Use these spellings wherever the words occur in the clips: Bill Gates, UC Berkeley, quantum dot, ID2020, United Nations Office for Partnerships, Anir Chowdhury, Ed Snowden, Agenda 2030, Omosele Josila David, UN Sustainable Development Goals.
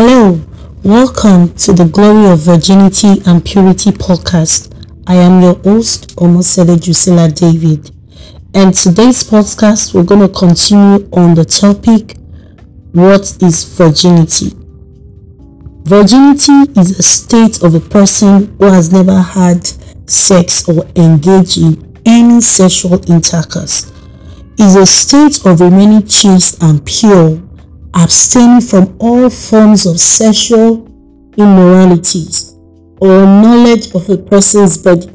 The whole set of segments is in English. Hello, welcome to the Glory of Virginity and Purity podcast. I am your host, Omosele Josila David. And today's podcast, we're going to continue on the topic, what is virginity? Virginity is a state of a person who has never had sex or engaged in any sexual intercourse. It is a state of remaining chaste and pure, abstaining from all forms of sexual immoralities or knowledge of a person's body.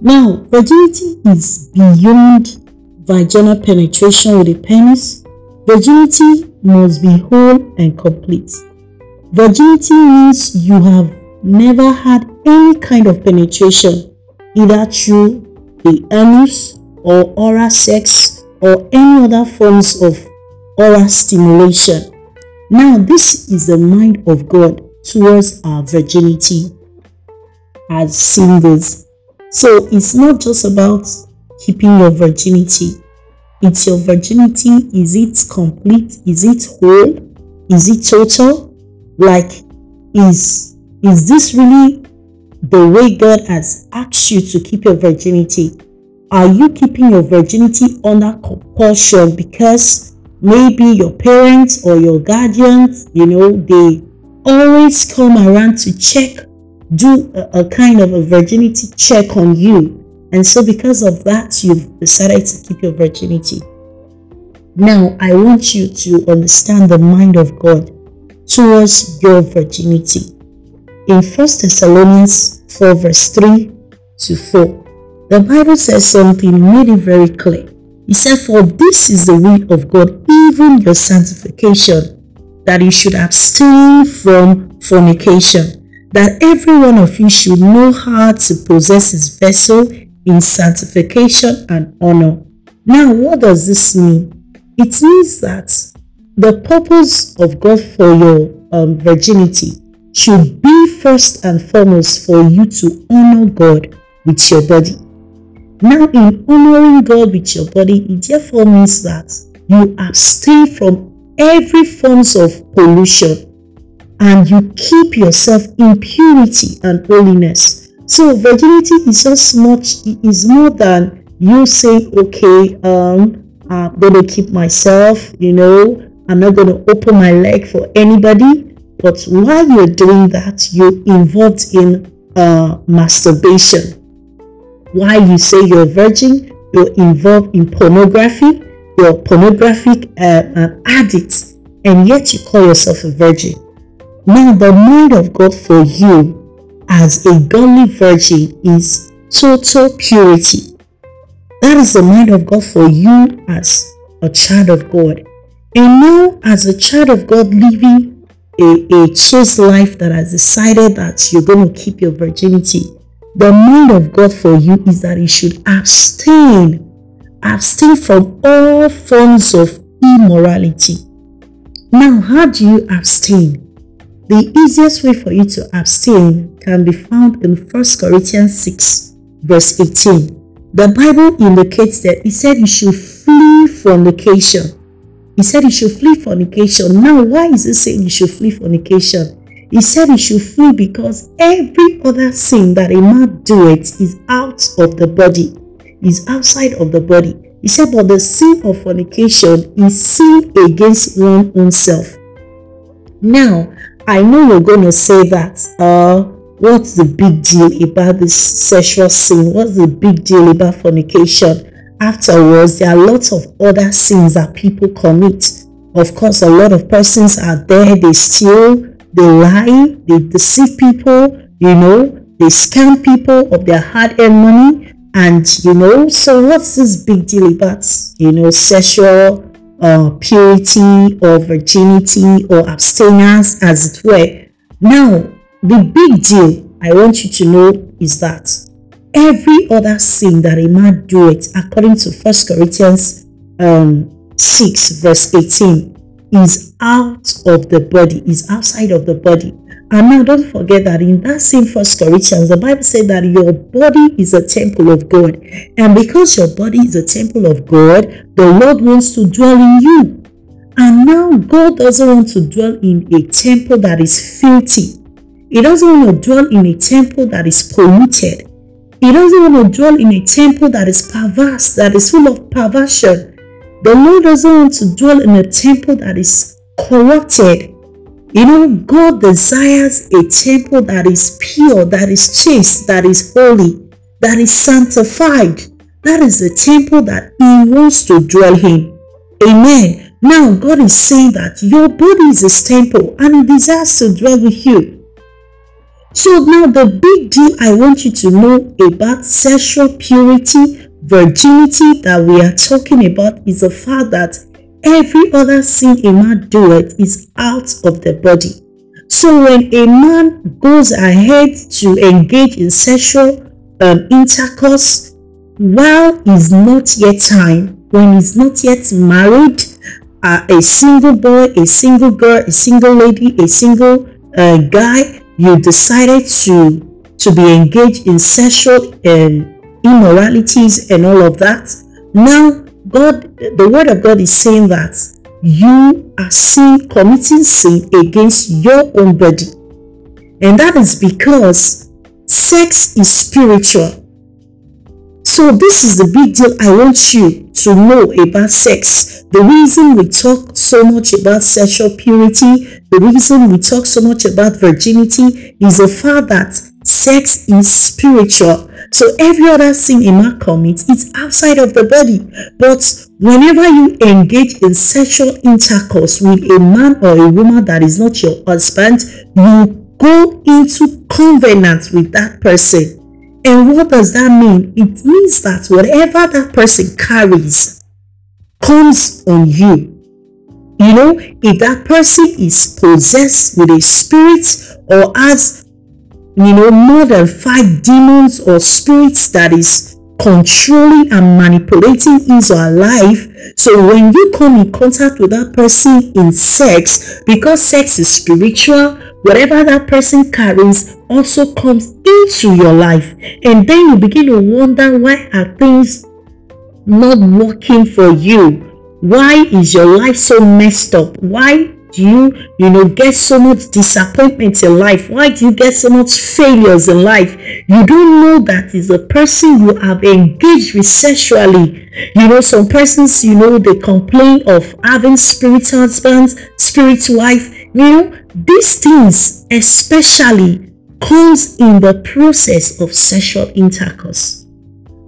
Now, virginity is beyond vaginal penetration with a penis. Virginity must be whole and complete. Virginity means you have never had any kind of penetration, either through the anus or oral sex or any other forms of oral stimulation. Now, this is the mind of God towards our virginity as singles. So it's not just about keeping your virginity. It's your virginity. Is it complete? Is it whole? Is it total? Like, is this really the way God has asked you to keep your virginity? Are you keeping your virginity under compulsion because maybe your parents or your guardians, they always come around to check, do a kind of a virginity check on you. And so because of that, you've decided to keep your virginity. Now, I want you to understand the mind of God towards your virginity. In 1 Thessalonians 4 verse 3 to 4, the Bible says something really very clear. He said, for this is the will of God, even your sanctification, that you should abstain from fornication, that every one of you should know how to possess his vessel in sanctification and honor. Now, what does this mean? It means that the purpose of God for your virginity should be first and foremost for you to honor God with your body. Now, in honoring God with your body, it therefore means that you abstain from every forms of pollution and you keep yourself in purity and holiness. So, virginity is just much, it is more than you saying, okay, I'm going to keep myself, I'm not going to open my leg for anybody. But while you're doing that, you're involved in masturbation. While you say you're a virgin, you're involved in pornography, you're a pornographic addict, and yet you call yourself a virgin. Now, the mind of God for you as a godly virgin is total purity. That is the mind of God for you as a child of God. And now, as a child of God living a chaste life that has decided that you're going to keep your virginity, the mind of God for you is that you should abstain from all forms of immorality. Now, how do you abstain? The easiest way for you to abstain can be found in 1 Corinthians 6 verse 18. The Bible indicates that it said you should flee fornication. He said you should flee fornication. Now, why is it saying you should flee fornication? He said he should flee because every other sin that a man doeth is out of the body, is outside of the body. He said, but the sin of fornication is sin against one's own self. Now, I know you're going to say that, what's the big deal about this sexual sin? What's the big deal about fornication? Afterwards, there are lots of other sins that people commit. Of course, a lot of persons are there, they steal, they lie, they deceive people, they scam people of their hard-earned money, and, so what's this big deal about, sexual purity or virginity or abstinence, as it were? Now, the big deal I want you to know is that every other sin that a man doeth, according to 1 Corinthians 6 verse 18, is out of the body, is outside of the body. And now, don't forget that in that same 1 Corinthians, the Bible said that your body is a temple of God, and because your body is a temple of God, the Lord wants to dwell in you. And now God doesn't want to dwell in a temple that is filthy. He doesn't want to dwell in a temple that is polluted. He doesn't want to dwell in a temple that is perverse, that is full of perversion. The Lord doesn't want to dwell in a temple that is corrupted. You know, God desires a temple that is pure, that is chaste, that is holy, that is sanctified. That is the temple that He wants to dwell in. Amen. Now, God is saying that your body is His temple and He desires to dwell with you. So now the big deal I want you to know about sexual purity, virginity that we are talking about is the fact that every other sin a man doeth is out of the body. So when a man goes ahead to engage in sexual intercourse while it's not yet time, when he's not yet married, a single boy, a single girl, a single lady, a single guy, you decided to be engaged in sexual immoralities and all of that. Now, God, the word of God is saying that you are committing sin against your own body. And that is because sex is spiritual. So this is the big deal I want you to know about sex. The reason we talk so much about sexual purity, the reason we talk so much about virginity is the fact that sex is spiritual. So every other sin a man commits is outside of the body. But whenever you engage in sexual intercourse with a man or a woman that is not your husband, you go into covenant with that person. And what does that mean? It means that whatever that person carries comes on you. You know, if that person is possessed with a spirit or has, you know, more than 5 demons or spirits that is controlling and manipulating his or her life. So when you come in contact with that person in sex, because sex is spiritual, whatever that person carries also comes into your life. And then you begin to wonder, why are things not working for you? Why is your life so messed up? Why do you get so much disappointment in life? Why do you get so much failures in life? You don't know that is a person you have engaged with sexually. You know, some persons, you know, they complain of having spirit husbands, spirit wife. You know, these things especially comes in the process of sexual intercourse.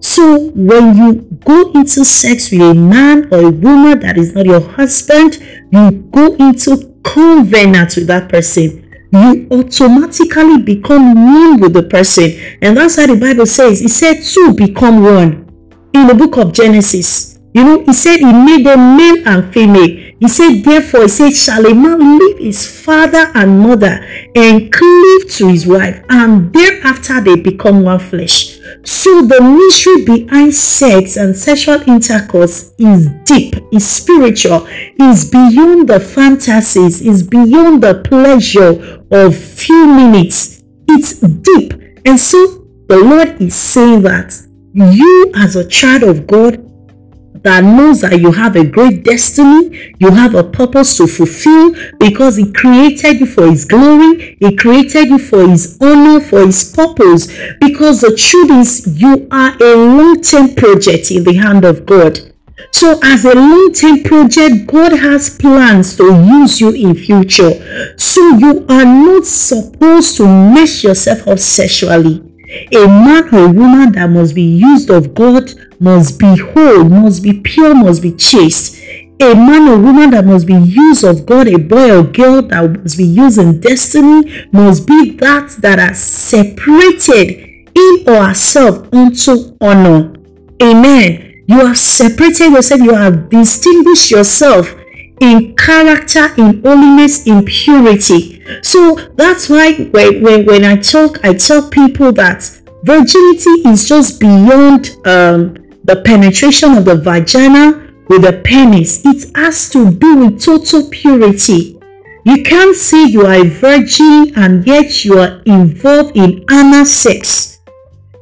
So when you go into sex with a man or a woman that is not your husband, you go into covenant with that person. You automatically become one with the person. And that's how the Bible says. It said two become one in the book of Genesis. You know, it said he made them male and female. He said, therefore, it said, shall a man leave his father and mother and cleave to his wife, and thereafter they become one flesh. So the mystery behind sex and sexual intercourse is deep, is spiritual, is beyond the fantasies, is beyond the pleasure of few minutes. It's deep. And so the Lord is saying that you, as a child of God that knows that you have a great destiny, you have a purpose to fulfill, because He created you for His glory, He created you for His honor, for His purpose. Because the truth is, you are a long-term project in the hand of God. So as a long-term project, God has plans to use you in future. So you are not supposed to mess yourself up sexually. A man or a woman that must be used of God must be whole, must be pure, must be chaste. A man or woman that must be used of God, a boy or girl that must be used in destiny, must be that are separated in or herself unto honor. Amen. You have separated yourself, you have distinguished yourself in character, in holiness, in purity. So that's why when I tell people that virginity is just beyond the penetration of the vagina with the penis. It has to do with total purity. You can't say you are a virgin and yet you are involved in anal sex.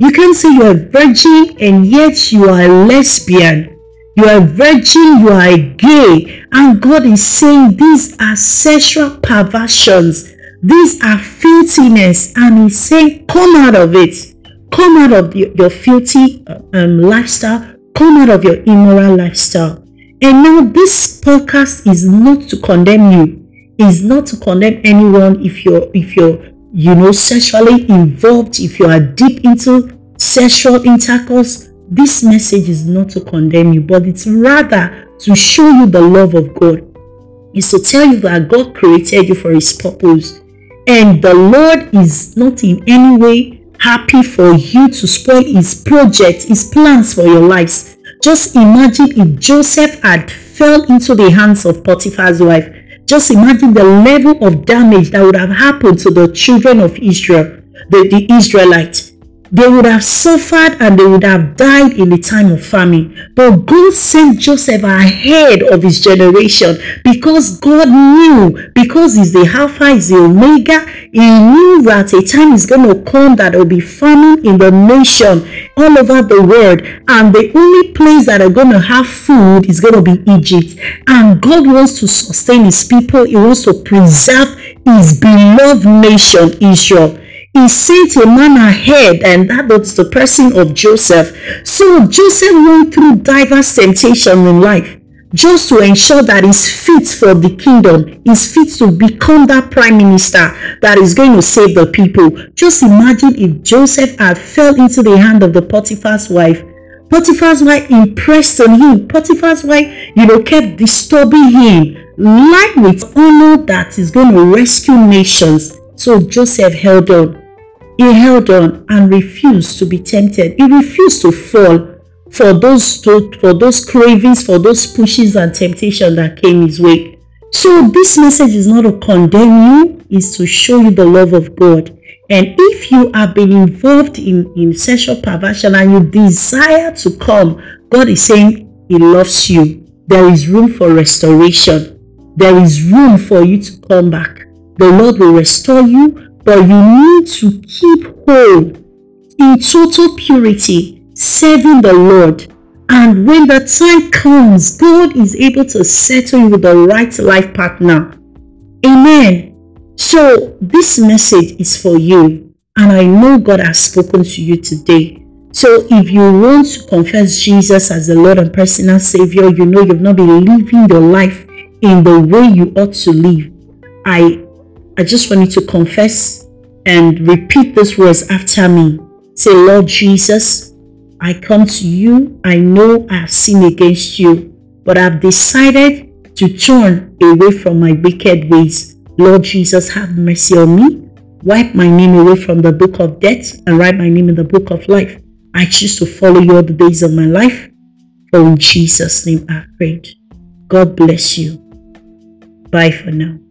You can't say you are a virgin and yet you are a lesbian. you are a virgin, you are a gay. And God is saying these are sexual perversions. These are filthiness. And he's saying, come out of it. Come out of your filthy lifestyle. Come out of your immoral lifestyle. And now this podcast is not to condemn you. It's not to condemn anyone if you're sexually involved, if you are deep into sexual intercourse. This message is not to condemn you, but it's rather to show you the love of God. It's to tell you that God created you for his purpose. And the Lord is not in any way happy for you to spoil his project, his plans for your lives. Just imagine if Joseph had fell into the hands of Potiphar's wife. Just imagine the level of damage that would have happened to the children of Israel, the Israelites. They would have suffered and they would have died in the time of famine. But God sent Joseph ahead of his generation because God knew, because he's the Alpha, he's the Omega. He knew that a time is going to come that there will be famine in the nation all over the world. And the only place that are going to have food is going to be Egypt. And God wants to sustain his people. He wants to preserve his beloved nation, Israel. He sent a man ahead, and that was the person of Joseph. So Joseph went through diverse temptations in life just to ensure that he's fit for the kingdom, he's fit to become that prime minister that is going to save the people. Just imagine if Joseph had fell into the hand of the Potiphar's wife. Potiphar's wife impressed on him. Potiphar's wife, kept disturbing him. Like with honor that is going to rescue nations. So Joseph held on. He held on and refused to be tempted. He refused to fall for those cravings, for those pushes and temptations that came his way. So this message is not to condemn you, it's to show you the love of God. And if you have been involved in sexual perversion and you desire to come, God is saying he loves you. There is room for restoration. There is room for you to come back. The Lord will restore you. But you need to keep whole in total purity, serving the Lord. And when the time comes, God is able to settle you with the right life partner. Amen. So this message is for you. And I know God has spoken to you today. So if you want to confess Jesus as the Lord and personal Savior, you've not been living your life in the way you ought to live. I just want you to confess and repeat these words after me. Say, Lord Jesus, I come to you. I know I have sinned against you, but I've decided to turn away from my wicked ways. Lord Jesus, have mercy on me. Wipe my name away from the book of death and write my name in the book of life. I choose to follow you all the days of my life. For in Jesus' name I prayed. God bless you. Bye for now.